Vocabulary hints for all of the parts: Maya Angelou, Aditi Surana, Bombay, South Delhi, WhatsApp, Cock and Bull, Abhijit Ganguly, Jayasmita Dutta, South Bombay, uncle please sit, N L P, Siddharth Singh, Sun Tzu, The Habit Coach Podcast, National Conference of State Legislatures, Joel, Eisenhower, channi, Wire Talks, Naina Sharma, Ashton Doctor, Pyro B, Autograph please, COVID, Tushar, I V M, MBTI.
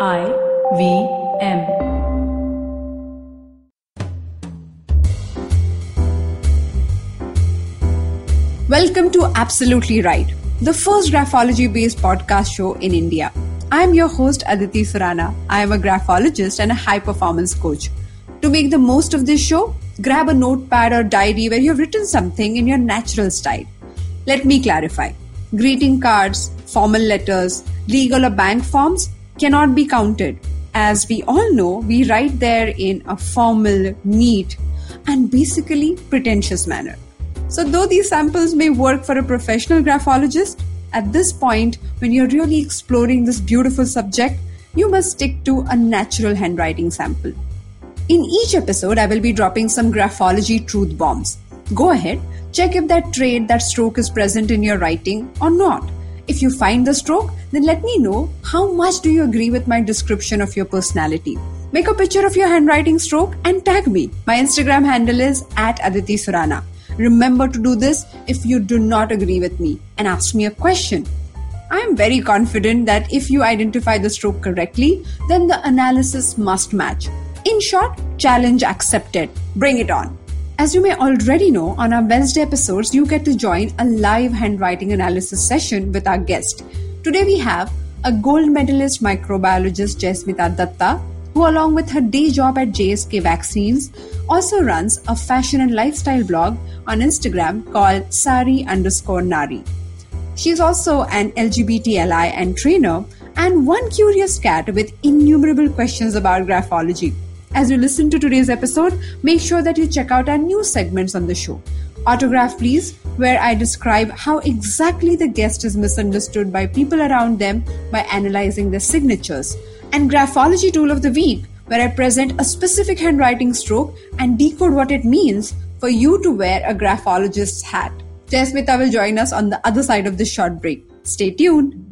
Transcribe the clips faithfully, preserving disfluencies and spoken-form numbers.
I V M. Welcome to Absolutely Write, the first graphology-based podcast show in India. I'm your host Aditi Surana. I am a graphologist and a high-performance coach. To make the most of this show, grab a notepad or diary where you've written something in your natural style. Let me clarify. Greeting cards, formal letters, legal or bank forms cannot be counted. As we all know, we write there in a formal, neat, and basically pretentious manner. So though these samples may work for a professional graphologist, at this point, when you're really exploring this beautiful subject, you must stick to a natural handwriting sample. In each episode, I will be dropping some graphology truth bombs. Go ahead, check if that trait, that stroke is present in your writing or not. If you find the stroke, then let me know how much do you agree with my description of your personality. Make a picture of your handwriting stroke and tag me. My Instagram handle is at Aditi Surana. Remember to do this if you do not agree with me and ask me a question. I am very confident that if you identify the stroke correctly, then the analysis must match. In short, challenge accepted. Bring it on. As you may already know, on our Wednesday episodes, you get to join a live handwriting analysis session with our guest. Today we have a gold medalist microbiologist Jayasmita Dutta, who along with her day job at J S K Vaccines, also runs a fashion and lifestyle blog on Instagram called Sari underscore Nari. She is also an L G B T ally and trainer, and one curious cat with innumerable questions about graphology. As you listen to today's episode, make sure that you check out our new segments on the show. Autograph Please, where I describe how exactly the guest is misunderstood by people around them by analyzing their signatures. And Graphology Tool of the Week, where I present a specific handwriting stroke and decode what it means for you to wear a graphologist's hat. Jayasmita will join us on the other side of this short break. Stay tuned.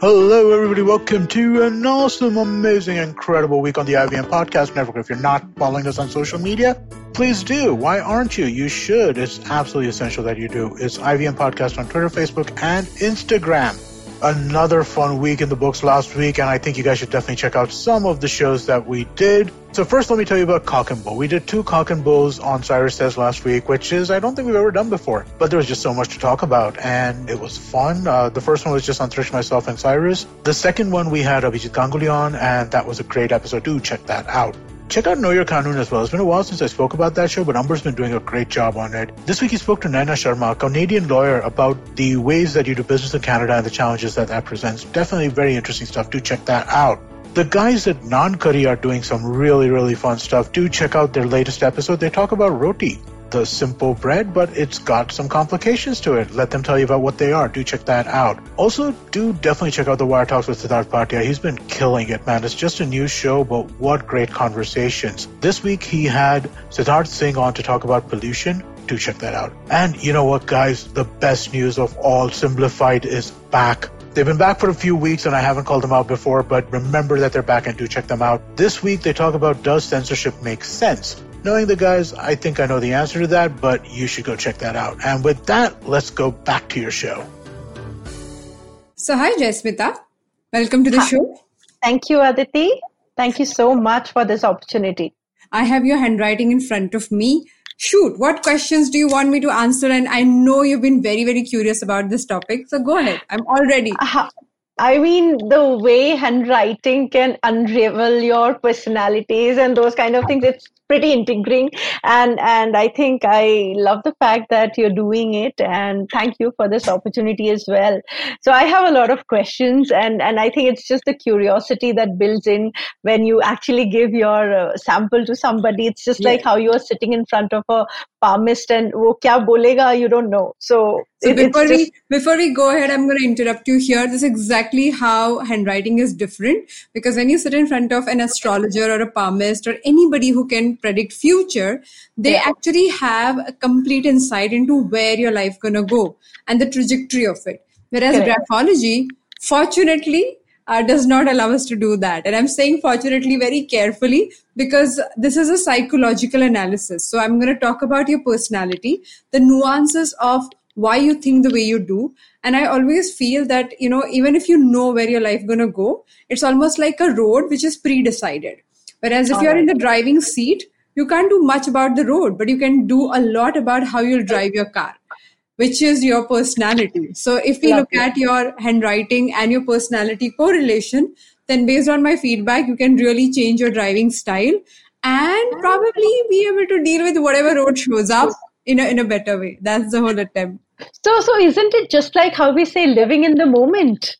Hello everybody, welcome to an awesome, amazing, incredible week on the I V M Podcast Network. If you're not following us on social media, please do. Why aren't you? You should. It's absolutely essential that you do. It's I V M Podcast on Twitter, Facebook, and Instagram. Another fun week in the books last week, and I think you guys should definitely check out some of the shows that we did. So first, let me tell you about Cock and Bull. We did two Cock and Bulls on Cyrus Says last week, which is I don't think we've ever done before. But there was just so much to talk about, and it was fun. Uh, the first one was just on Trish, myself, and Cyrus. The second one, we had Abhijit Ganguly on, and that was a great episode. Do check that out. Check out Know Your Kanun as well. It's been a while since I spoke about that show, but Amber's been doing a great job on it. This week he spoke to Naina Sharma, a Canadian lawyer, about the ways that you do business in Canada and the challenges that that presents. Definitely very interesting stuff. Do check that out. The guys at Naan Curry are doing some really, really fun stuff. Do check out their latest episode. They talk about roti, the simple bread, but it's got some complications to it. Let them tell you about what they are. Do check that out. Also, do definitely check out the Wire Talks with Siddharth Bhatia. He's been killing it, man. It's just a new show, but what great conversations. This week, he had Siddharth Singh on to talk about pollution. Do check that out. And you know what, guys? The best news of all, Simplified is back. They've been back for a few weeks, and I haven't called them out before, but remember that they're back and do check them out. This week, they talk about, does censorship make sense? Knowing the guys, I think I know the answer to that, but you should go check that out. And with that, let's go back to your show. So, hi Jayasmita. Welcome to the hi. show. Thank you, Aditi. Thank you so much for this opportunity. I have your handwriting in front of me. Shoot, what questions do you want me to answer? And I know you've been very, very curious about this topic. So, go ahead. I'm all ready. Uh-huh. I mean, the way handwriting can unravel your personalities and those kind of things, it's pretty intriguing. And and I think I love the fact that you're doing it. And thank you for this opportunity as well. So I have a lot of questions. And, and I think it's just the curiosity that builds in when you actually give your uh, sample to somebody. It's just yeah. like how you're sitting in front of a palmist and wo kya bolega, you don't know. So, so it, before, it's just, we, before we go ahead, I'm going to interrupt you here. This is exactly how handwriting is different, because when you sit in front of an astrologer or a palmist or anybody who can predict future, they yeah. actually have a complete insight into where your life gonna go and the trajectory of it. Whereas yeah. graphology, fortunately, uh, does not allow us to do that. And I'm saying fortunately very carefully, because this is a psychological analysis. So I'm going to talk about your personality, the nuances of why you think the way you do, And I always feel that, you know, even if you know where your life going to go, it's almost like a road which is pre-decided. Whereas if All you're right. in the driving seat, you can't do much about the road, but you can do a lot about how you'll drive your car, which is your personality. So if we Love look it. at your handwriting and your personality correlation, then based on my feedback, you can really change your driving style and probably be able to deal with whatever road shows up in a, in a better way. That's the whole attempt. So, so isn't it just like how we say living in the moment?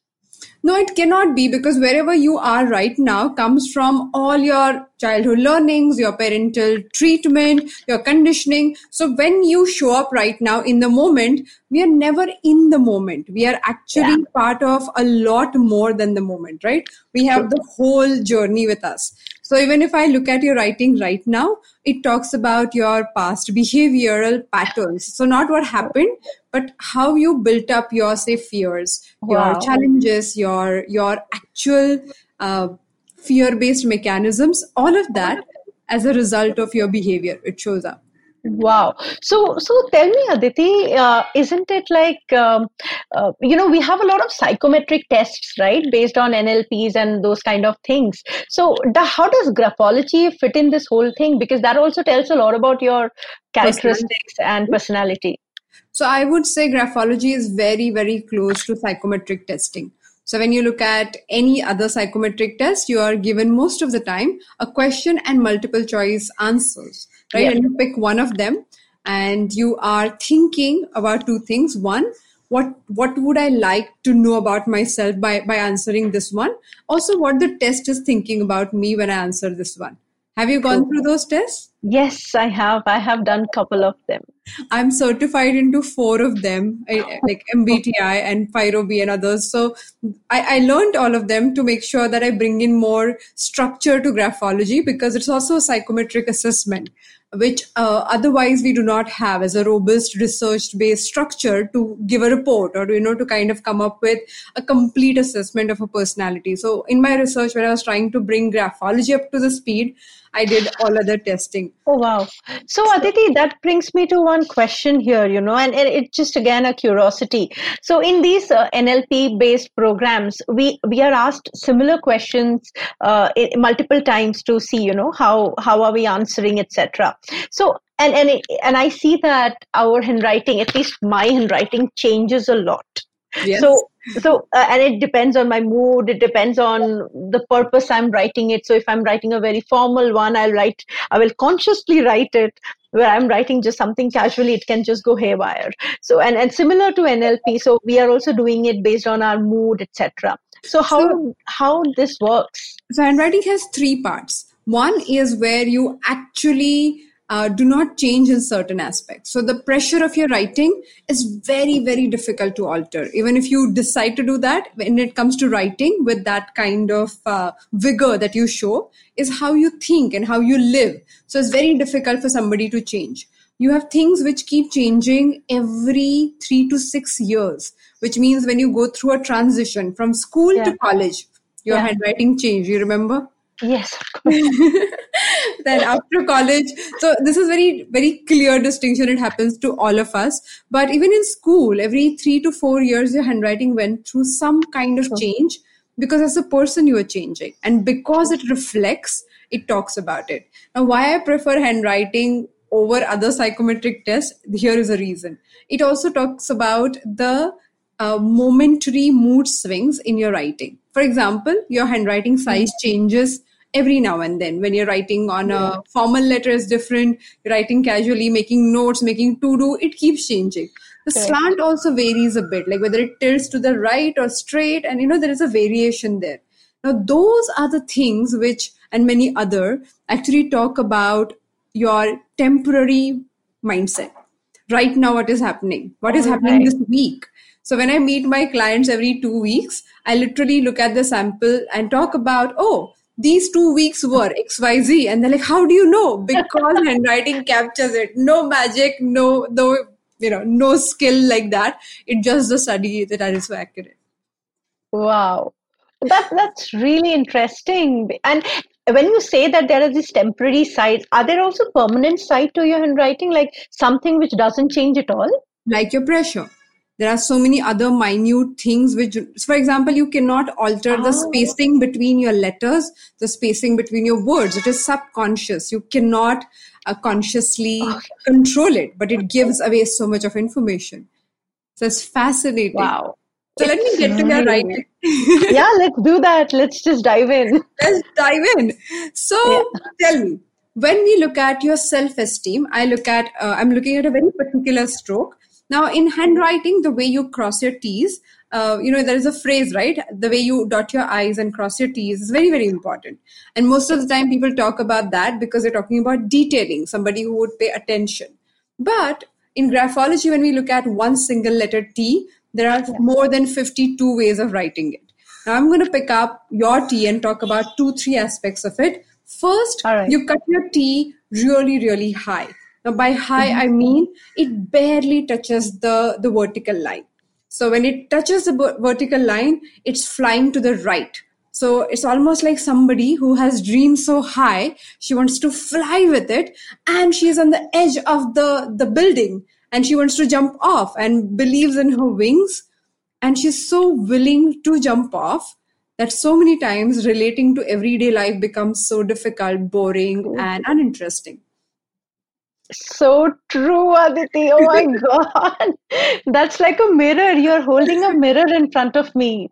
No, it cannot be, because wherever you are right now comes from all your childhood learnings, your parental treatment, your conditioning. So when you show up right now in the moment, we are never in the moment. We are actually yeah. part of a lot more than the moment, right? We have the whole journey with us. So even if I look at your writing right now, it talks about your past behavioral patterns. So not what happened, but how you built up your, say, fears, wow. your challenges, your your actual uh, fear-based mechanisms, all of that as a result of your behavior. It shows up. Wow. So, so tell me, Aditi, uh, isn't it like, um, uh, you know, we have a lot of psychometric tests, right, based on N L Ps and those kind of things. So the, how does graphology fit in this whole thing? Because that also tells a lot about your characteristics and personality. So I would say graphology is very, very close to psychometric testing. So when you look at any other psychometric test, you are given most of the time a question and multiple choice answers, right? Yeah. And you pick one of them and you are thinking about two things. One, what what would I like to know about myself by, by answering this one? Also, what the test is thinking about me when I answer this one. Have you gone through those tests? Yes, I have. I have done a couple of them. I'm certified into four of them, like M B T I and Pyro B and others. So I, I learned all of them to make sure that I bring in more structure to graphology, because it's also a psychometric assessment, which uh, otherwise we do not have as a robust research-based structure to give a report or, you know, to kind of come up with a complete assessment of a personality. So in my research, when I was trying to bring graphology up to the speed, I did all other testing. Oh, wow. So Aditi, that brings me to one question here, you know, and it's just again a curiosity. So in these uh, N L P-based programs, we, we are asked similar questions uh, multiple times to see, you know, how, how are we answering, et cetera. So, and, and, and I see that our handwriting, at least my handwriting, changes a lot. Yes. So, so uh, and it depends on my mood. It depends on the purpose I'm writing it. So if I'm writing a very formal one, I'll write, I will consciously write it. Where I'm writing just something casually, it can just go haywire. So, and, and similar to N L P, so we are also doing it based on our mood, et cetera. So how, so, how this works? So handwriting has three parts. One is where you actually Uh, do not change in certain aspects. So the pressure of your writing is very, very difficult to alter. Even if you decide to do that, when it comes to writing with that kind of uh, vigor that you show, is how you think and how you live. So it's very difficult for somebody to change. You have things which keep changing every three to six years, which means when you go through a transition from school yeah. to college, your yeah. handwriting changed. You remember? Yes, of course. Then after college. So this is very, very clear distinction. It happens to all of us. But even in school, every three to four years, your handwriting went through some kind of change, because as a person, you are changing. And because it reflects, it talks about it. Now, why I prefer handwriting over other psychometric tests, here is a reason. It also talks about the uh, momentary mood swings in your writing. For example, your handwriting size changes every now and then. When you're writing on a yeah. formal letter is different, you're writing casually, making notes, making to-do, it keeps changing. The okay. slant also varies a bit, like whether it tilts to the right or straight, and you know, there is a variation there. Now, those are the things which, and many other, actually talk about your temporary mindset. Right now, what is happening? What is All happening right. this week? So when I meet my clients every two weeks, I literally look at the sample and talk about, oh, these two weeks were X Y Z. And they're like, how do you know? Because handwriting captures it. No magic, no, no, you know, no skill like that. It's just the study that is so accurate. Wow. That, that's really interesting. And when you say that there is this temporary side, are there also permanent side to your handwriting? Like something which doesn't change at all? Like your pressure. There are so many other minute things which, for example, you cannot alter oh. the spacing between your letters, the spacing between your words. It is subconscious. You cannot uh, consciously oh. control it, but it gives away so much of information. So it's fascinating. Wow. So let me get to your writing. Yeah, let's do that. Let's just dive in. Let's dive in. So yeah. tell me, when we look at your self-esteem, I look at, uh, I'm looking at a very particular stroke. Now, in handwriting, the way you cross your T's, uh, you know, there is a phrase, right? The way you dot your I's and cross your T's is very, very important. And most of the time people talk about that because they're talking about detailing, somebody who would pay attention. But in graphology, when we look at one single letter T, there are more than fifty-two ways of writing it. Now, I'm going to pick up your T and talk about two, three aspects of it. First, right. you cut your T really, really high. Now, by high, mm-hmm. I mean it barely touches the, the vertical line. So when it touches the b- vertical line, it's flying to the right. So it's almost like somebody who has dreamed so high, she wants to fly with it, and she is on the edge of the, the building, and she wants to jump off and believes in her wings. And she's so willing to jump off that so many times relating to everyday life becomes so difficult, boring, and uninteresting. So true, Aditi. Oh my God. That's like a mirror. You're holding a mirror in front of me.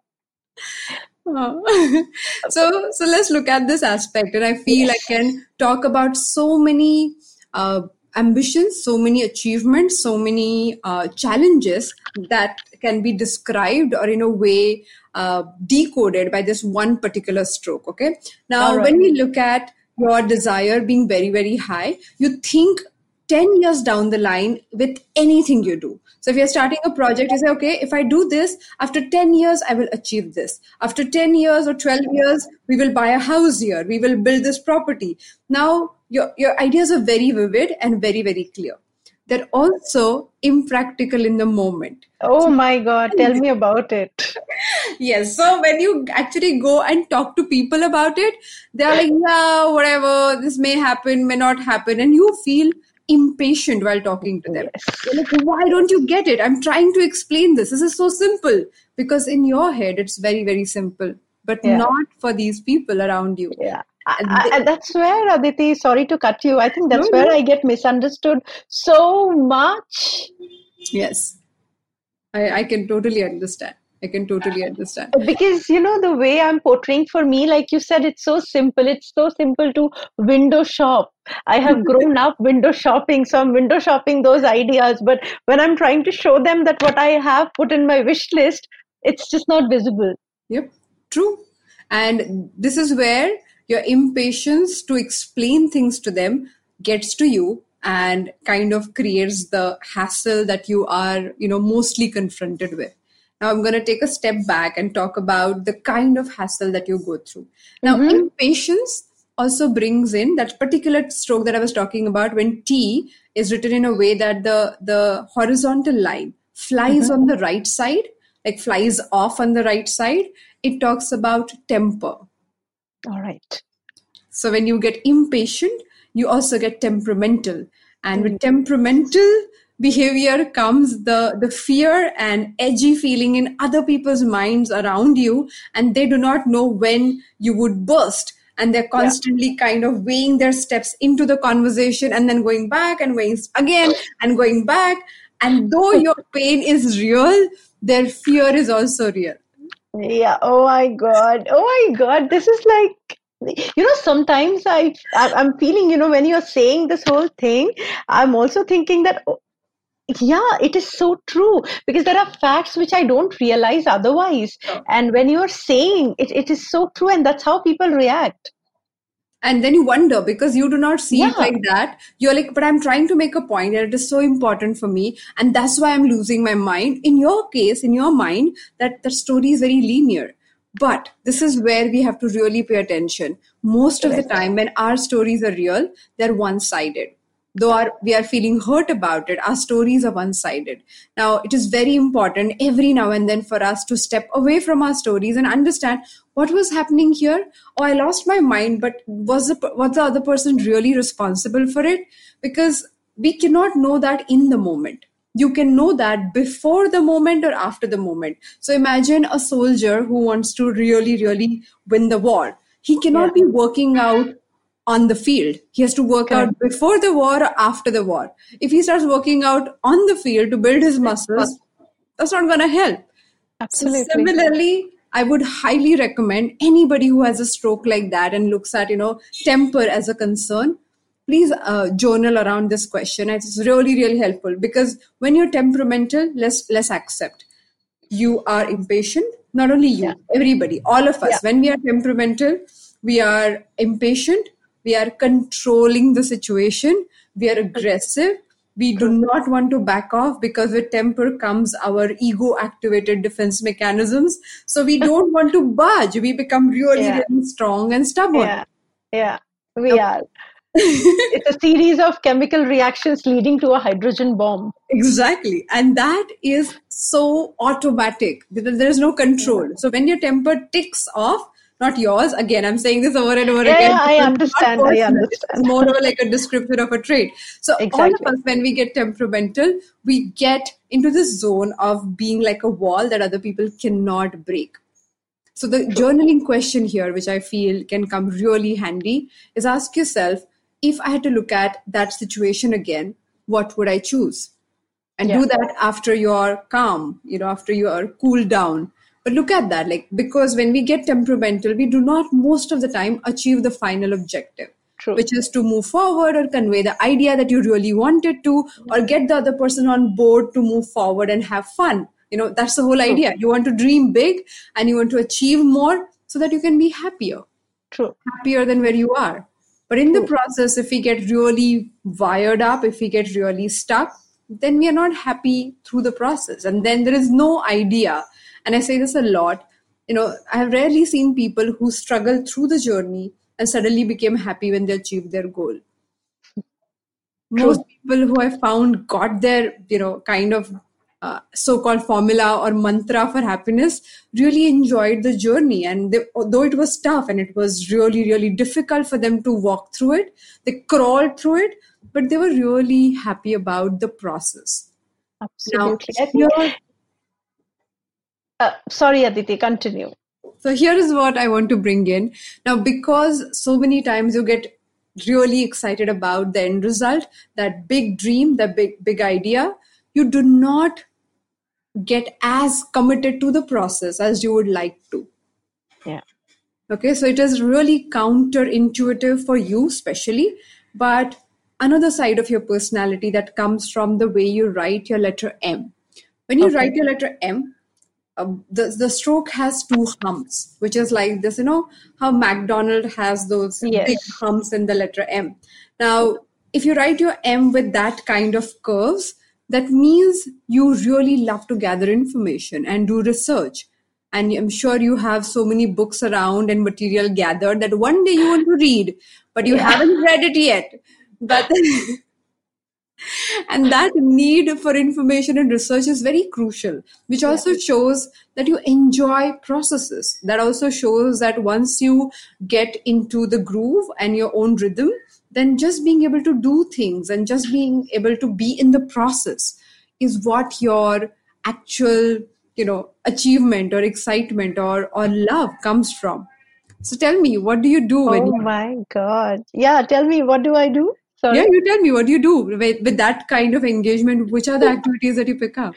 Oh. so, so let's look at this aspect. And I feel I can talk about so many uh, ambitions, so many achievements, so many uh, challenges that can be described or in a way uh, decoded by this one particular stroke. Okay. Now, All right. when we look at your desire being very, very high, you think ten years down the line with anything you do. So if you're starting a project, you say, okay, if I do this, after ten years, I will achieve this. After ten years or twelve years, we will buy a house here. We will build this property. Now, your, your ideas are very vivid and very, very clear. They're also impractical in the moment. Oh so, my God, tell me about it. Yes, so when you actually go and talk to people about it, they're like, yeah, whatever, this may happen, may not happen. And you feel impatient while talking to them. You're like, why don't you get it? I'm trying to explain this. This is so simple. Because in your head, it's very, very simple, but yeah. not for these people around you. Yeah. I, I, that's where, Aditi, sorry to cut you. I think that's no, where no. I get misunderstood so much. Yes, I, I can totally understand. I can totally understand. Because, you know, the way I'm portraying for me, like you said, it's so simple. It's so simple to window shop. I have grown up window shopping, so I'm window shopping those ideas. But when I'm trying to show them that what I have put in my wish list, it's just not visible. Yep, true. And this is where your impatience to explain things to them gets to you and kind of creates the hassle that you are, you know, mostly confronted with. Now, I'm going to take a step back and talk about the kind of hassle that you go through. Now, mm-hmm. impatience also brings in that particular stroke that I was talking about when T is written in a way that the, the horizontal line flies mm-hmm. on the right side, like flies off on the right side. It talks about temper. All right. So when you get impatient, you also get temperamental. And with temperamental behavior comes the, the fear and edgy feeling in other people's minds around you. And they do not know when you would burst. And they're constantly yeah. kind of weighing their steps into the conversation and then going back and weighing again and going back. And though your pain is real, their fear is also real. Yeah. Oh my God. Oh my God. This is like, you know, sometimes I, I, I'm feeling, you know, when you're saying this whole thing, I'm also thinking that, yeah, it is so true because there are facts which I don't realize otherwise. Oh. And when you're saying it, it is so true. And that's how people react. And then you wonder because you do not see yeah. it like that. You're like, but I'm trying to make a point and it is so important for me. And that's why I'm losing my mind. In your case, in your mind, that the story is very linear. But this is where we have to really pay attention. Most of the time when our stories are real, they're one-sided. Though our, we are feeling hurt about it, our stories are one-sided. Now, it is very important every now and then for us to step away from our stories and understand what was happening here. Oh, I lost my mind, but was the, was the other person really responsible for it? Because we cannot know that in the moment. you can know that before the moment or after the moment. So imagine a soldier who wants to really, really win the war. He cannot yeah. be working out on the field. He has to work Correct. out before the war or after the war. If he starts working out on the field to build his muscles, that's not going to help. Absolutely. So similarly, I would highly recommend anybody who has a stroke like that and looks at, you know, temper as a concern, please uh, journal around this question. It's really, really helpful because when you're temperamental, let's, let's accept. You are impatient, not only you, yeah. everybody, all of us. Yeah. When we are temperamental, we are impatient, we are controlling the situation, we are aggressive. We do not want to back off because with temper comes our ego-activated defense mechanisms. So we don't want to budge. We become really, yeah. really strong and stubborn. Yeah, yeah. we okay. are. It's a series of chemical reactions leading to a hydrogen bomb. Exactly. And that is so automatic because there is no control. So when your temper ticks off, not yours. Again, I'm saying this over and over yeah, again. Yeah, I understand. I understand. It's more of like a description of a trait. So exactly. all of us, when we get temperamental, we get into this zone of being like a wall that other people cannot break. So the journaling question here, which I feel can come really handy, is ask yourself, if I had to look at that situation again, what would I choose? And yeah. do that after you're calm, you know, after you are cooled down. But look at that, like, because when we get temperamental, we do not most of the time achieve the final objective, True. which is to move forward or convey the idea that you really wanted to, or get the other person on board to move forward and have fun. You know, that's the whole True. idea. You want to dream big and you want to achieve more so that you can be happier, True. happier than where you are. But in True. the process, if we get really wired up, if we get really stuck, then we are not happy through the process. And then there is no idea. And I say this a lot, you know, I have rarely seen people who struggle through the journey and suddenly became happy when they achieved their goal. True. Most people who I found got their, you know, kind of uh, so-called formula or mantra for happiness really enjoyed the journey. And they, although it was tough and it was really, really difficult for them to walk through it, they crawled through it, but they were really happy about the process. Absolutely. Now, Uh, sorry, Aditi, continue. So here is what I want to bring in. Now, because so many times you get really excited about the end result, that big dream, that big, big idea, you do not get as committed to the process as you would like to. Yeah. Okay, so it is really counterintuitive for you especially, but another side of your personality that comes from the way you write your letter M. When you okay. write your letter M, Uh, the, the stroke has two humps, which is like this, you know, how McDonald has those yes. big humps in the letter M. Now, if you write your M with that kind of curves, that means you really love to gather information and do research. And I'm sure you have so many books around and material gathered that one day you want to read, but you yeah. haven't read it yet. But and that need for information and research is very crucial, which also yeah. shows that you enjoy processes. That also shows that once you get into the groove and your own rhythm, then just being able to do things and just being able to be in the process is what your actual, you know, achievement or excitement or, or love comes from. So tell me, what do you do? Oh when you- my God. Yeah. Tell me, what do I do? Sorry. Yeah, you tell me, what do you do with, with that kind of engagement? Which are the activities that you pick up?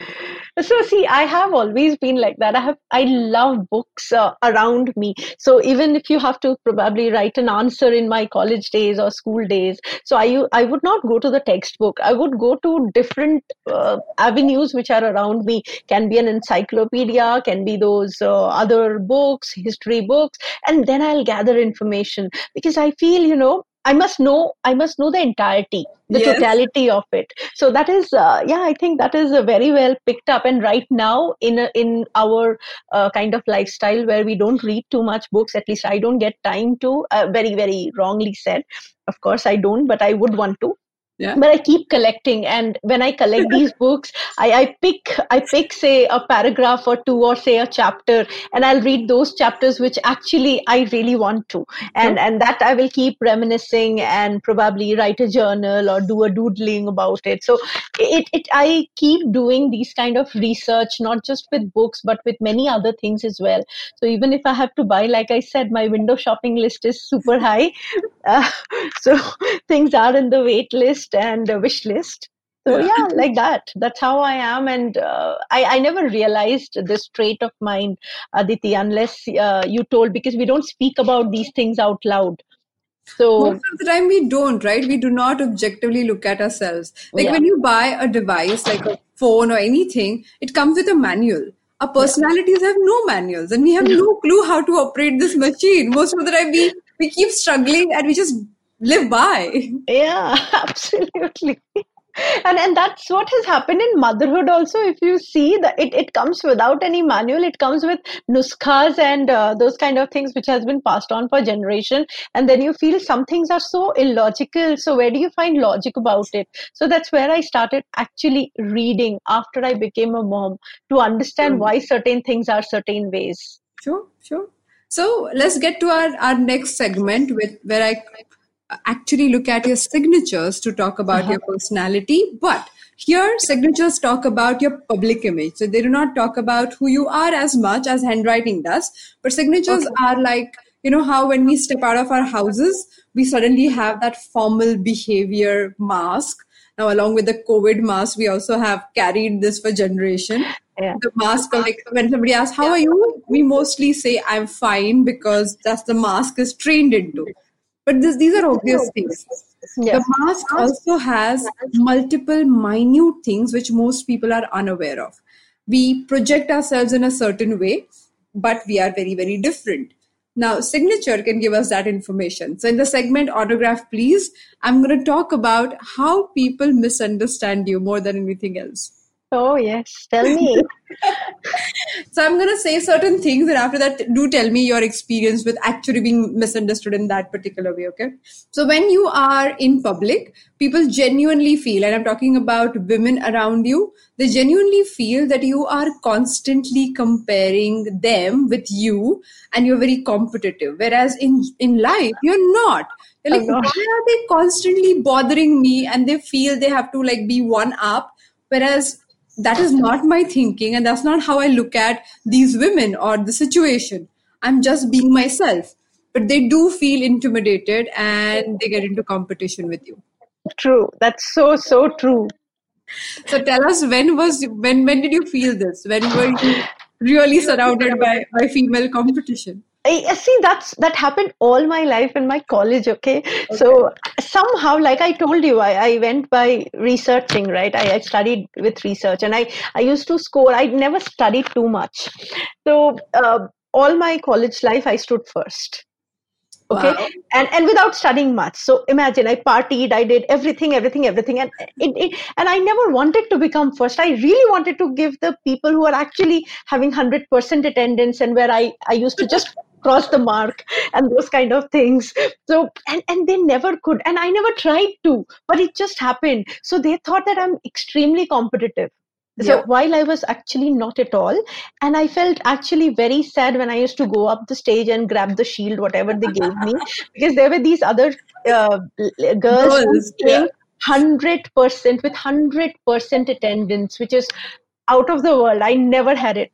So, see, I have always been like that. I have, I love books uh, around me. So, even if you have to probably write an answer in my college days or school days, so I, I would not go to the textbook. I would go to different uh, avenues which are around me. Can be an encyclopedia, can be those uh, other books, history books, and then I'll gather information because I feel, you know, I must know, I must know the entirety, the yes. totality of it. So that is, uh, yeah, I think that is uh, very well picked up. And right now in a, in our uh, kind of lifestyle where we don't read too much books, at least I don't get time to, uh, very, very wrongly said. Of course I don't, but I would want to. Yeah. But I keep collecting, and when I collect these books, I, I pick, I pick, say, a paragraph or two, or say a chapter, and I'll read those chapters which actually I really want to, and yeah. and that I will keep reminiscing and probably write a journal or do a doodling about it. So it, it I keep doing these kind of research, not just with books, but with many other things as well. So even if I have to buy, like I said, my window shopping list is super high. Uh, so things are in the wait list and a wish list. So yeah. yeah, like that. That's how I am. And uh, I, I never realized this trait of mine, Aditi, unless uh, you told, because we don't speak about these things out loud. So most of the time we don't, right? We do not objectively look at ourselves. Like yeah. when you buy a device, like a phone or anything, it comes with a manual. Our personalities have no manuals, and we have no clue how to operate this machine. Most of the time we, we keep struggling, and we just live by. Yeah, absolutely. And and that's what has happened in motherhood also. If you see, that it, it comes without any manual. It comes with nuskhas and uh, those kind of things which has been passed on for generation. And then you feel some things are so illogical. So where do you find logic about it? So that's where I started actually reading after I became a mom, to understand mm-hmm. why certain things are certain ways. Sure, sure. So let's get to our, our next segment with where I... actually look at your signatures to talk about uh-huh. your personality. But here, signatures talk about your public image. So they do not talk about who you are as much as handwriting does. But signatures okay. are like, you know, how when we step out of our houses, we suddenly have that formal behavior mask. Now, along with the COVID mask, we also have carried this for generation. Yeah. The mask, like when somebody asks, how yeah. are you? We mostly say, I'm fine, because that's the mask is trained into. But this, these are obvious things. Yes. The mask also has multiple minute things which most people are unaware of. We project ourselves in a certain way, but we are very, very different. Now, signature can give us that information. So in the segment Autograph Please, I'm going to talk about how people misunderstand you more than anything else. Oh, yes. Tell me. So I'm going to say certain things, and after that, do tell me your experience with actually being misunderstood in that particular way, okay? So when you are in public, people genuinely feel, and I'm talking about women around you, they genuinely feel that you are constantly comparing them with you, and you're very competitive. Whereas in, in life, you're not. You're like, why are they constantly bothering me? And they feel they have to like be one up. Whereas that is not my thinking, and that's not how I look at these women or the situation. I'm just being myself. But they do feel intimidated, and they get into competition with you. True. That's so, so true. So tell us, when was when when did you feel this? When were you really surrounded by, by female competition? I see that's that happened all my life in my college. Okay, okay. So somehow, like I told you, I, I went by researching, right? I, I studied with research, and I, I used to score. I never studied too much. So uh, all my college life, I stood first. Okay, wow. and and without studying much. So imagine, I partied, I did everything, everything, everything, and it, it and I never wanted to become first. I really wanted to give the people who are actually having one hundred percent attendance, and where I, I used to just cross the mark and those kind of things. So and, and they never could, and I never tried to, but it just happened. So they thought that I'm extremely competitive. So yeah. while I was actually not at all, and I felt actually very sad when I used to go up the stage and grab the shield, whatever they gave me, because there were these other uh, girls, girls who came one hundred percent with one hundred percent attendance, which is out of the world. I never had it.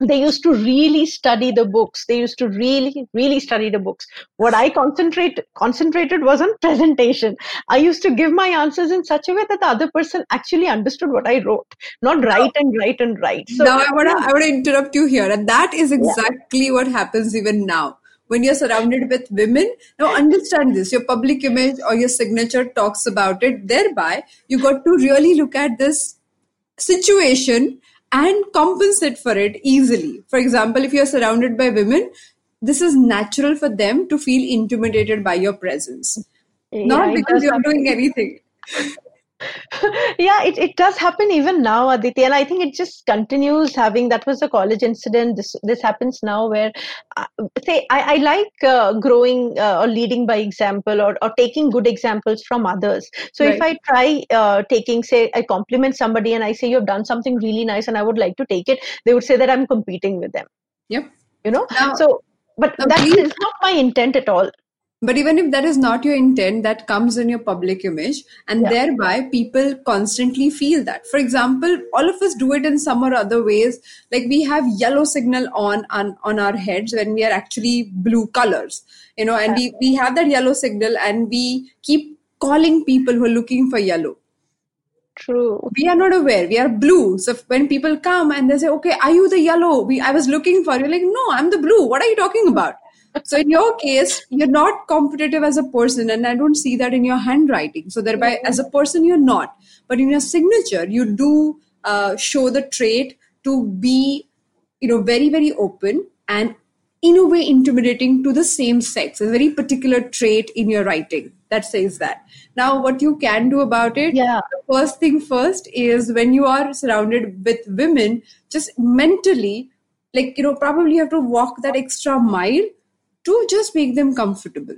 They used to really study the books. They used to really, really study the books. What I concentrate, concentrated was on presentation. I used to give my answers in such a way that the other person actually understood what I wrote, not write and write and write. So, now I want to I want to interrupt you here. And that is exactly yeah. what happens even now. When you're surrounded with women, now understand this, your public image or your signature talks about it. Thereby, you got to really look at this situation and compensate for it easily. For example, if you're surrounded by women, this is natural for them to feel intimidated by your presence. Yeah, not because you're doing anything. Yeah, it, it does happen even now, Aditi. And I think it just continues having, that was the college incident. This this happens now where, uh, say, I, I like uh, growing uh, or leading by example or, or taking good examples from others. So right. if I try uh, taking, say, I compliment somebody and I say, you've done something really nice and I would like to take it, they would say that I'm competing with them. Yep. You know, now, so, but that please. is not my intent at all. But even if that is not your intent, that comes in your public image, and yeah. thereby people constantly feel that. For example, all of us do it in some or other ways. Like we have yellow signal on on, on our heads when we are actually blue colors, you know, and yeah. we, we have that yellow signal and we keep calling people who are looking for yellow. True. We are not aware. We are blue. So when people come and they say, okay, are you the yellow? We I was looking for you. You're like, no, I'm the blue. What are you talking about? So in your case, you're not competitive as a person, and I don't see that in your handwriting. So thereby, as a person, you're not. But in your signature, you do uh, show the trait to be, you know, very, very open and in a way intimidating to the same sex. A very particular trait in your writing that says that. Now, what you can do about it, yeah. the first thing first is when you are surrounded with women, just mentally, like, you know, probably you have to walk that extra mile to just make them comfortable.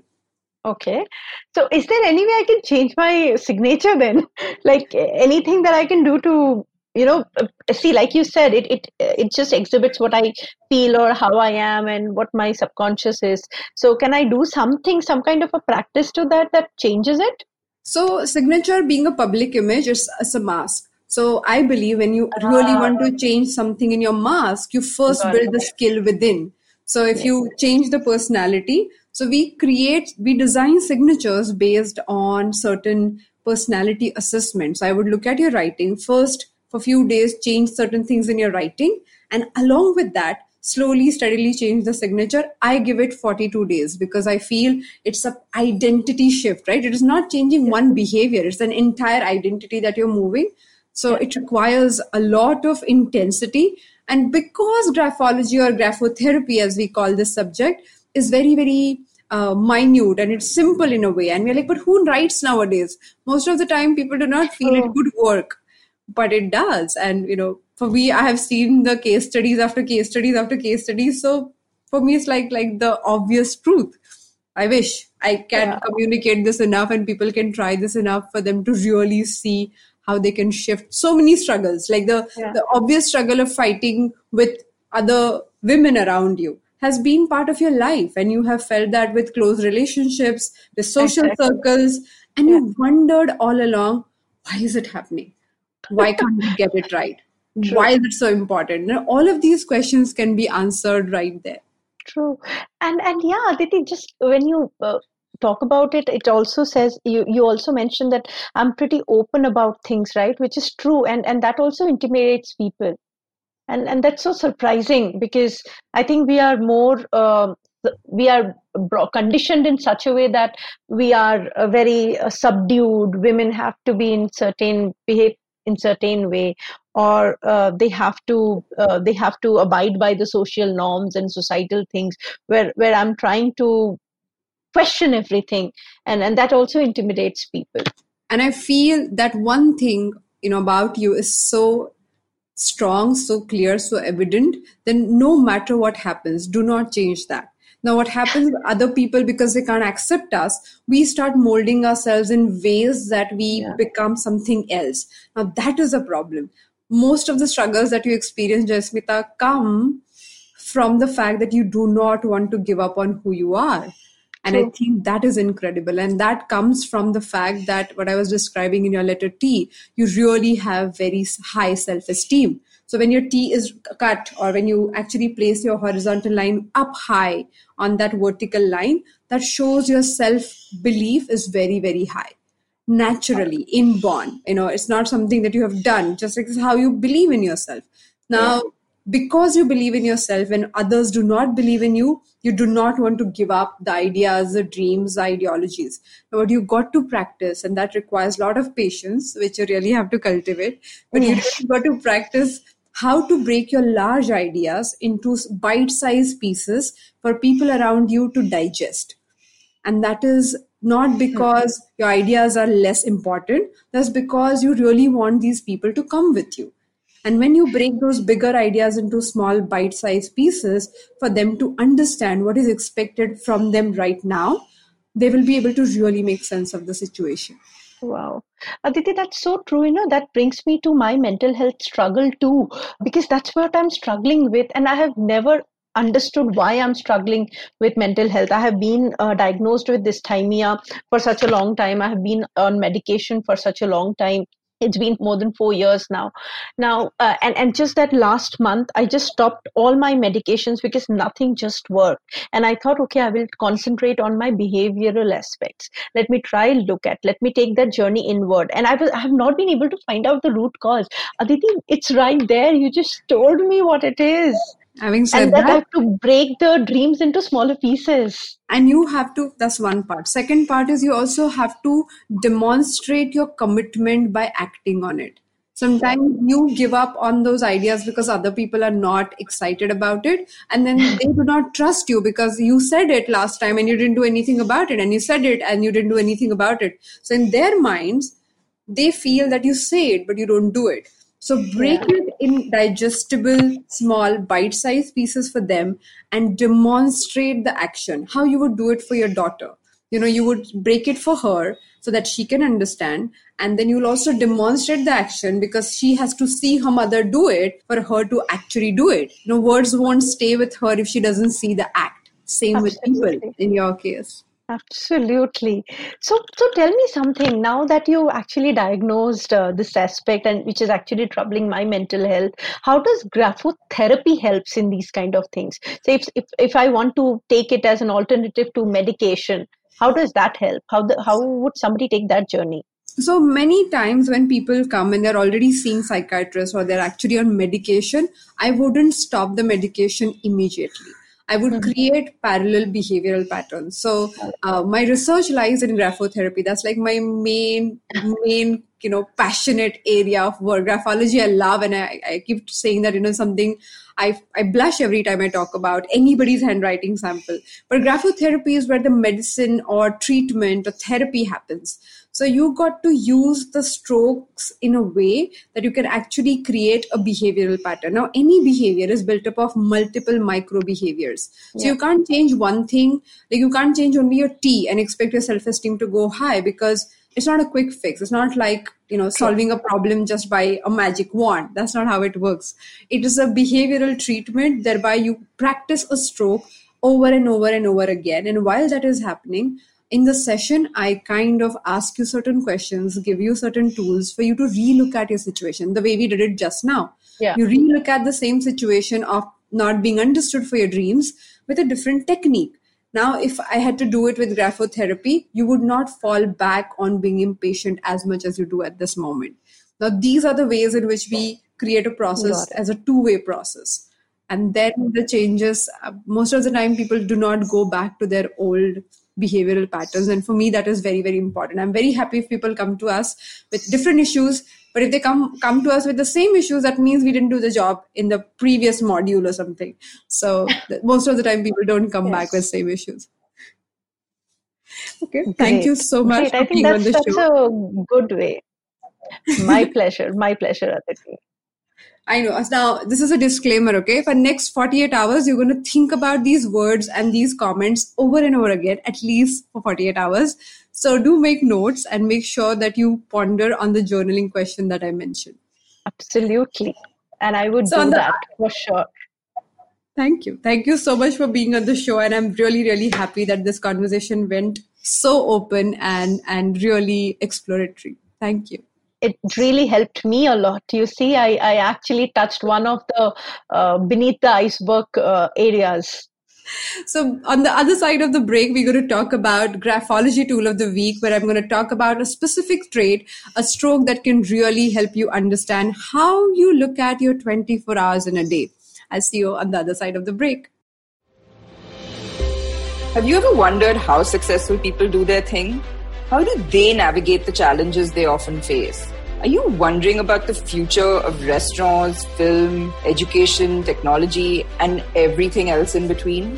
Okay. So is there any way I can change my signature then? Like anything that I can do to, you know, see, like you said, it it it just exhibits what I feel or how I am and what my subconscious is. So can I do something, some kind of a practice to that that changes it? So signature being a public image, is it's a mask. So I believe when you ah. really want to change something in your mask, you first Got build it. the skill within. So if you change the personality, so we create, we design signatures based on certain personality assessments. So I would look at your writing first for a few days, change certain things in your writing. And along with that, slowly, steadily change the signature. I give it forty-two days because I feel it's an identity shift, right? It is not changing yeah. one behavior. It's an entire identity that you're moving. So yeah. it requires a lot of intensity. And because graphology or graphotherapy, as we call this subject, is very, very uh, minute and it's simple in a way. And we're like, but who writes nowadays? Most of the time, people do not feel oh. it good work, but it does. And, you know, for me, I have seen the case studies after case studies after case studies. So for me, it's like, like the obvious truth. I wish I can yeah. communicate this enough and people can try this enough for them to really see how they can shift so many struggles, like the, yeah. the obvious struggle of fighting with other women around you has been part of your life. And you have felt that with close relationships, with social exactly. circles, and yeah. you wondered all along, why is it happening? Why can't we get it right? True. Why is it so important? Now, all of these questions can be answered right there. True. And, and yeah, Aditi, just when you... Uh, talk about it, it also says, you, you also mentioned that I'm pretty open about things, right? Which is true. And and that also intimidates people. And and that's so surprising because I think we are more, uh, we are conditioned in such a way that we are uh, very uh, subdued. Women have to be in certain, behave in certain way, or uh, they have to uh, they have to abide by the social norms and societal things where, where I'm trying to question everything, and and that also intimidates people. And I feel that one thing, you know, about you is so strong, so clear, so evident, then no matter what happens, do not change that. Now what happens with other people, because they can't accept us, we start molding ourselves in ways that we yeah. become something else. Now that is a problem. Most of the struggles that you experience, Jayasmita, come from the fact that you do not want to give up on who you are. And True. I think that is incredible. And that comes from the fact that what I was describing in your letter T, you really have very high self-esteem. So when your T is cut, or when you actually place your horizontal line up high on that vertical line, that shows your self-belief is very, very high. Naturally, inborn. You know, it's not something that you have done, just like how you believe in yourself. Now, yeah. because you believe in yourself and others do not believe in you, you do not want to give up the ideas, the dreams, the ideologies. But you got to practice, and that requires a lot of patience, which you really have to cultivate. But yes. you got to practice how to break your large ideas into bite-sized pieces for people around you to digest. And that is Not because your ideas are less important, that's because you really want these people to come with you. And when you break those bigger ideas into small bite-sized pieces for them to understand what is expected from them right now, they will be able to really make sense of the situation. Wow. Aditi, that's so true. You know, that brings me to my mental health struggle too, because that's what I'm struggling with. And I have never understood why I'm struggling with mental health. I have been uh, diagnosed with dysthymia for such a long time. I have been on medication for such a long time. It's been more than four years now. Now, uh, and, and just that last month, I just stopped all my medications because nothing just worked. And I thought, okay, I will concentrate on my behavioral aspects. Let me try, look at, let me take that journey inward. And I, was, I have not been able to find out the root cause. Aditi, it's right there. You just told me what it is. Having said and that, I have to break the dreams into smaller pieces. And you have to, that's one part. Second part is you also have to demonstrate your commitment by acting on it. Sometimes you give up on those ideas because other people are not excited about it. And then they do not trust you because you said it last time and you didn't do anything about it. And you said it and you didn't do anything about it. So in their minds, they feel that you say it, but you don't do it. So break yeah. it in digestible, small, bite-sized pieces for them and demonstrate the action, how you would do it for your daughter. You know, you would break it for her so that she can understand. And then you'll also demonstrate the action because she has to see her mother do it for her to actually do it. You know, words won't stay with her if she doesn't see the act. Same Absolutely. With people in your case. Absolutely. So, so tell me something now that you actually diagnosed uh, this aspect and which is actually troubling my mental health. How does graphotherapy helps in these kind of things? So if, if, if I want to take it as an alternative to medication, how does that help? How the, how would somebody take that journey? So many times when people come and they're already seeing psychiatrists or they're actually on medication, I wouldn't stop the medication immediately. I would create parallel behavioral patterns. So uh, my research lies in graphotherapy. That's like my main, main, you know, passionate area of work. Graphology I love, and I, I keep saying that, you know, something I, I blush every time I talk about anybody's handwriting sample. But graphotherapy is where the medicine or treatment or therapy happens. So you got to use the strokes in a way that you can actually create a behavioral pattern. Now, any behavior is built up of multiple micro behaviors. So yeah. you can't change one thing. Like you can't change only your tea and expect your self-esteem to go high because it's not a quick fix. It's not like, you know, solving a problem just by a magic wand. That's not how it works. It is a behavioral treatment, thereby you practice a stroke over and over and over again. And while that is happening, in the session, I kind of ask you certain questions, give you certain tools for you to relook at your situation, the way we did it just now. Yeah. You relook at the same situation of not being understood for your dreams with a different technique. Now, if I had to do it with graphotherapy, you would not fall back on being impatient as much as you do at this moment. Now, these are the ways in which we create a process as a two-way process. And then the changes, most of the time, people do not go back to their old behavioral patterns. And for me, that is very, very important. I'm very happy if people come to us with different issues. But if they come come to us with the same issues, that means we didn't do the job in the previous module or something. So most of the time, people don't come yes. back with same issues. Okay. Great. Thank you so much Great. for I being think that's on the such show. A good way. My pleasure. My pleasure, Aditi. I know. Now, this is a disclaimer, okay? For next forty-eight hours, you're going to think about these words and these comments over and over again, at least for forty-eight hours. So do make notes and make sure that you ponder on the journaling question that I mentioned. Absolutely. And I would so do the, that for sure. Thank you. Thank you so much for being on the show. And I'm really, really happy that this conversation went so open and, and really exploratory. Thank you. It really helped me a lot. You see, I, I actually touched one of the uh, beneath the iceberg uh, areas. So on the other side of the break, we're going to talk about Graphology Tool of the Week, where I'm going to talk about a specific trait, a stroke that can really help you understand how you look at your twenty-four hours in a day. I'll see you on the other side of the break. Have you ever wondered how successful people do their thing? How do they navigate the challenges they often face? Are you wondering about the future of restaurants, film, education, technology, and everything else in between?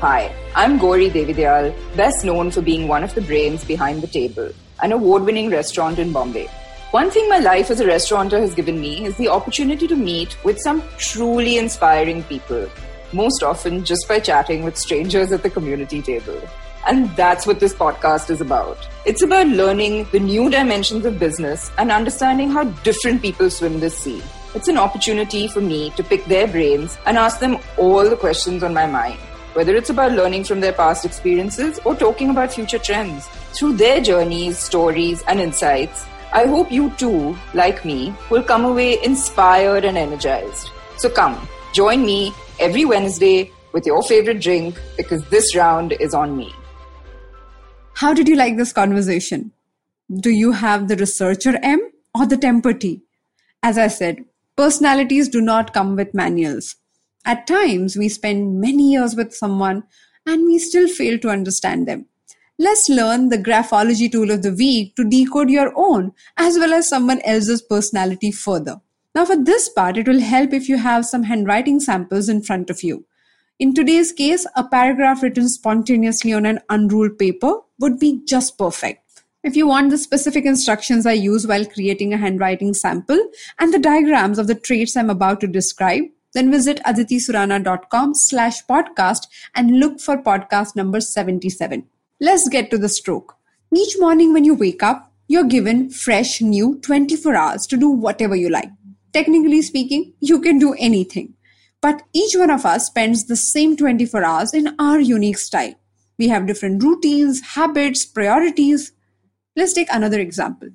Hi, I'm Gauri Devidayal, best known for being one of the brains behind The Table, an award-winning restaurant in Bombay. One thing my life as a restaurateur has given me is the opportunity to meet with some truly inspiring people, most often just by chatting with strangers at the community table. And that's what this podcast is about. It's about learning the new dimensions of business and understanding how different people swim this sea. It's an opportunity for me to pick their brains and ask them all the questions on my mind, whether it's about learning from their past experiences or talking about future trends. Through their journeys, stories, and insights, I hope you too, like me, will come away inspired and energized. So come, join me every Wednesday with your favorite drink, because this round is on me. How did you like this conversation? Do you have the researcher M or the temper T? As I said, personalities do not come with manuals. At times, we spend many years with someone and we still fail to understand them. Let's learn the graphology tool of the week to decode your own as well as someone else's personality further. Now for this part, it will help if you have some handwriting samples in front of you. In today's case, a paragraph written spontaneously on an unruled paper would be just perfect. If you want the specific instructions I use while creating a handwriting sample and the diagrams of the traits I'm about to describe, then visit aditisurana.com slash podcast and look for podcast number seventy-seven. Let's get to the stroke. Each morning when you wake up, you're given fresh, new twenty-four hours to do whatever you like. Technically speaking, you can do anything. But each one of us spends the same twenty-four hours in our unique style. We have different routines, habits, priorities. Let's take another example.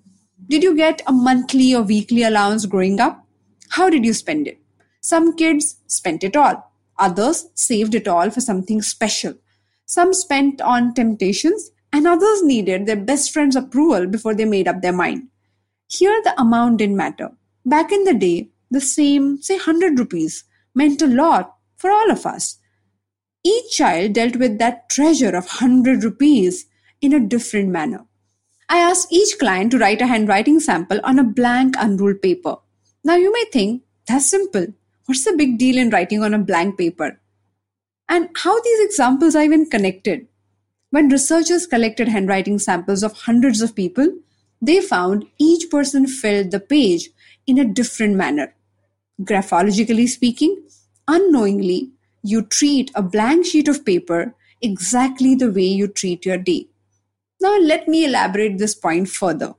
Did you get a monthly or weekly allowance growing up? How did you spend it? Some kids spent it all. Others saved it all for something special. Some spent on temptations and others needed their best friend's approval before they made up their mind. Here the amount didn't matter. Back in the day, the same, say one hundred rupees, meant a lot for all of us. Each child dealt with that treasure of one hundred rupees in a different manner. I asked each client to write a handwriting sample on a blank unruled paper. Now you may think, that's simple. What's the big deal in writing on a blank paper? And how these examples are even connected? When researchers collected handwriting samples of hundreds of people, they found each person filled the page in a different manner. Graphologically speaking, unknowingly, you treat a blank sheet of paper exactly the way you treat your day. Now let me elaborate this point further.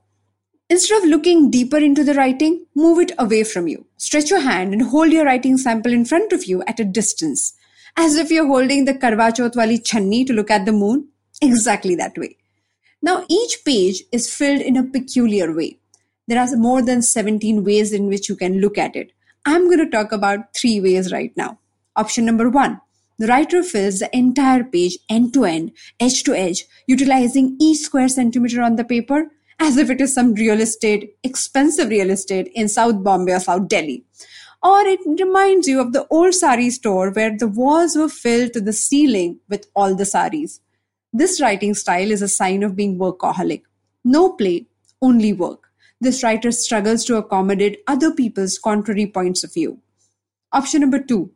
Instead of looking deeper into the writing, move it away from you. Stretch your hand and hold your writing sample in front of you at a distance, as if you're holding the karva chauth wali channi to look at the moon, exactly that way. Now each page is filled in a peculiar way. There are more than seventeen ways in which you can look at it. I'm going to talk about three ways right now. Option number one, the writer fills the entire page end to end, edge to edge, utilizing each square centimeter on the paper as if it is some real estate, expensive real estate in South Bombay or South Delhi. Or it reminds you of the old sari store where the walls were filled to the ceiling with all the saris. This writing style is a sign of being workaholic. No play, only work. This writer struggles to accommodate other people's contrary points of view. Option number two.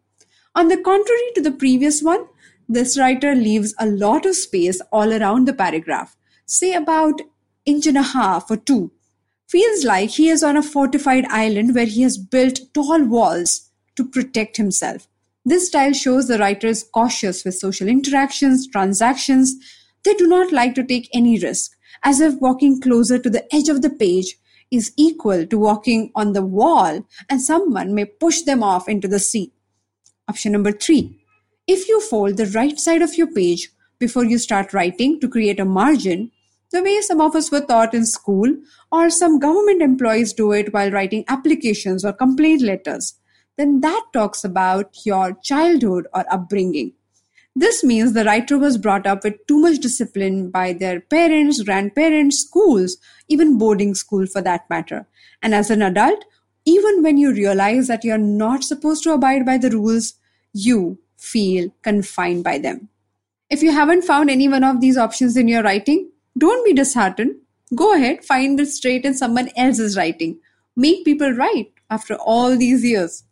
On the contrary to the previous one, this writer leaves a lot of space all around the paragraph, say about inch and a half or two. Feels like he is on a fortified island where he has built tall walls to protect himself. This style shows the writer is cautious with social interactions, transactions. They do not like to take any risk, as if walking closer to the edge of the page is equal to walking on the wall and someone may push them off into the sea. Option number three. If you fold the right side of your page before you start writing to create a margin, the way some of us were taught in school or some government employees do it while writing applications or complaint letters, then that talks about your childhood or upbringing. This means the writer was brought up with too much discipline by their parents, grandparents, schools, even boarding school for that matter. And as an adult, even when you realize that you're not supposed to abide by the rules, you feel confined by them. If you haven't found any one of these options in your writing, don't be disheartened. Go ahead, find the straight in someone else's writing. Make people write after all these years.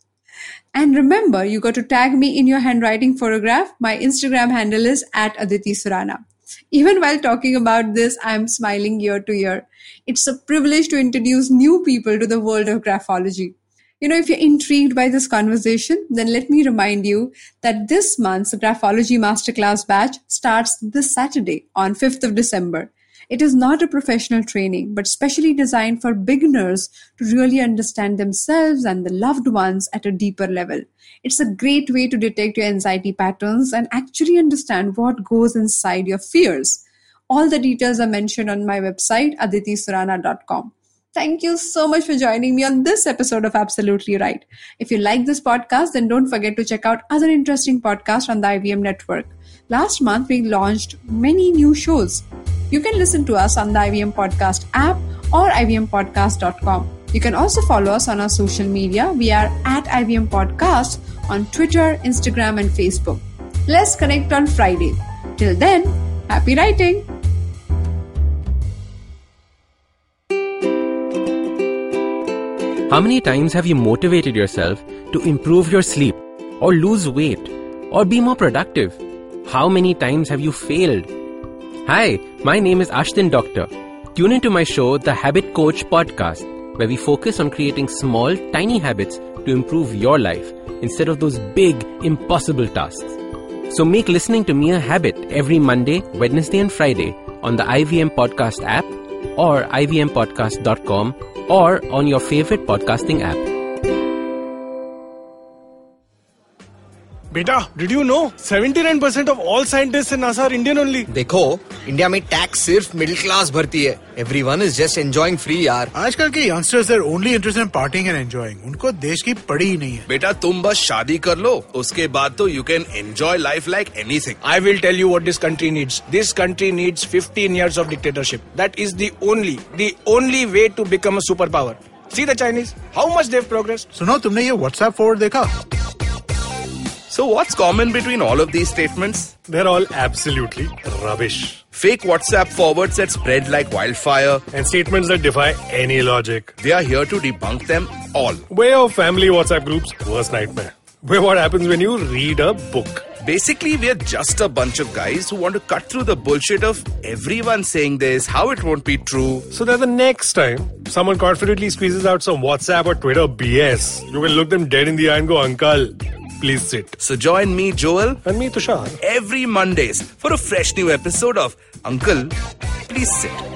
And remember, you got to tag me in your handwriting photograph. My Instagram handle is at Aditi Surana. Even while talking about this, I'm smiling ear to ear. It's a privilege to introduce new people to the world of graphology. You know, if you're intrigued by this conversation, then let me remind you that this month's Graphology Masterclass batch starts this Saturday on fifth of December. It is not a professional training, but specially designed for beginners to really understand themselves and the loved ones at a deeper level. It's a great way to detect your anxiety patterns and actually understand what goes inside your fears. All the details are mentioned on my website, aditi surana dot com. Thank you so much for joining me on this episode of Absolutely Right. If you like this podcast, then don't forget to check out other interesting podcasts on the I V M network. Last month, we launched many new shows. You can listen to us on the I V M Podcast app or i v m podcast dot com. You can also follow us on our social media. We are at I V M Podcasts on Twitter, Instagram, and Facebook. Let's connect on Friday. Till then, happy writing! How many times have you motivated yourself to improve your sleep or lose weight or be more productive? How many times have you failed? Hi, my name is Ashton Doctor. Tune into my show, The Habit Coach Podcast, where we focus on creating small, tiny habits to improve your life instead of those big, impossible tasks. So make listening to me a habit every Monday, Wednesday and Friday on the I V M Podcast app or i v m podcast dot com or on your favorite podcasting app. Beta, did you know seventy-nine percent of all scientists in NASA are Indian only? देखो, India में tax सिर्फ middle class भरती है. Everyone is just enjoying free यार. आजकल के youngsters are only interested in partying and enjoying. उनको देश की पड़ी ही नहीं है. बेटा तुम बस शादी कर लो. उसके बाद तो you can enjoy life like anything. I will tell you what this country needs. This country needs fifteen years of dictatorship. That is the only, the only way to become a superpower. See the Chinese, how much they've progressed. सुनो, तुमने ये WhatsApp forward देखा? So what's common between all of these statements? They're all absolutely rubbish. Fake WhatsApp forwards that spread like wildfire. And statements that defy any logic. They are here to debunk them all. Way of family WhatsApp groups, worst nightmare. Where what happens when you read a book. Basically, we're just a bunch of guys who want to cut through the bullshit of everyone saying this, how it won't be true. So that the next time someone confidently squeezes out some WhatsApp or Twitter B S, you can look them dead in the eye and go, uncle, please sit. So join me, Joel. And me, Tushar. Every Mondays for a fresh new episode of Uncle, Please Sit.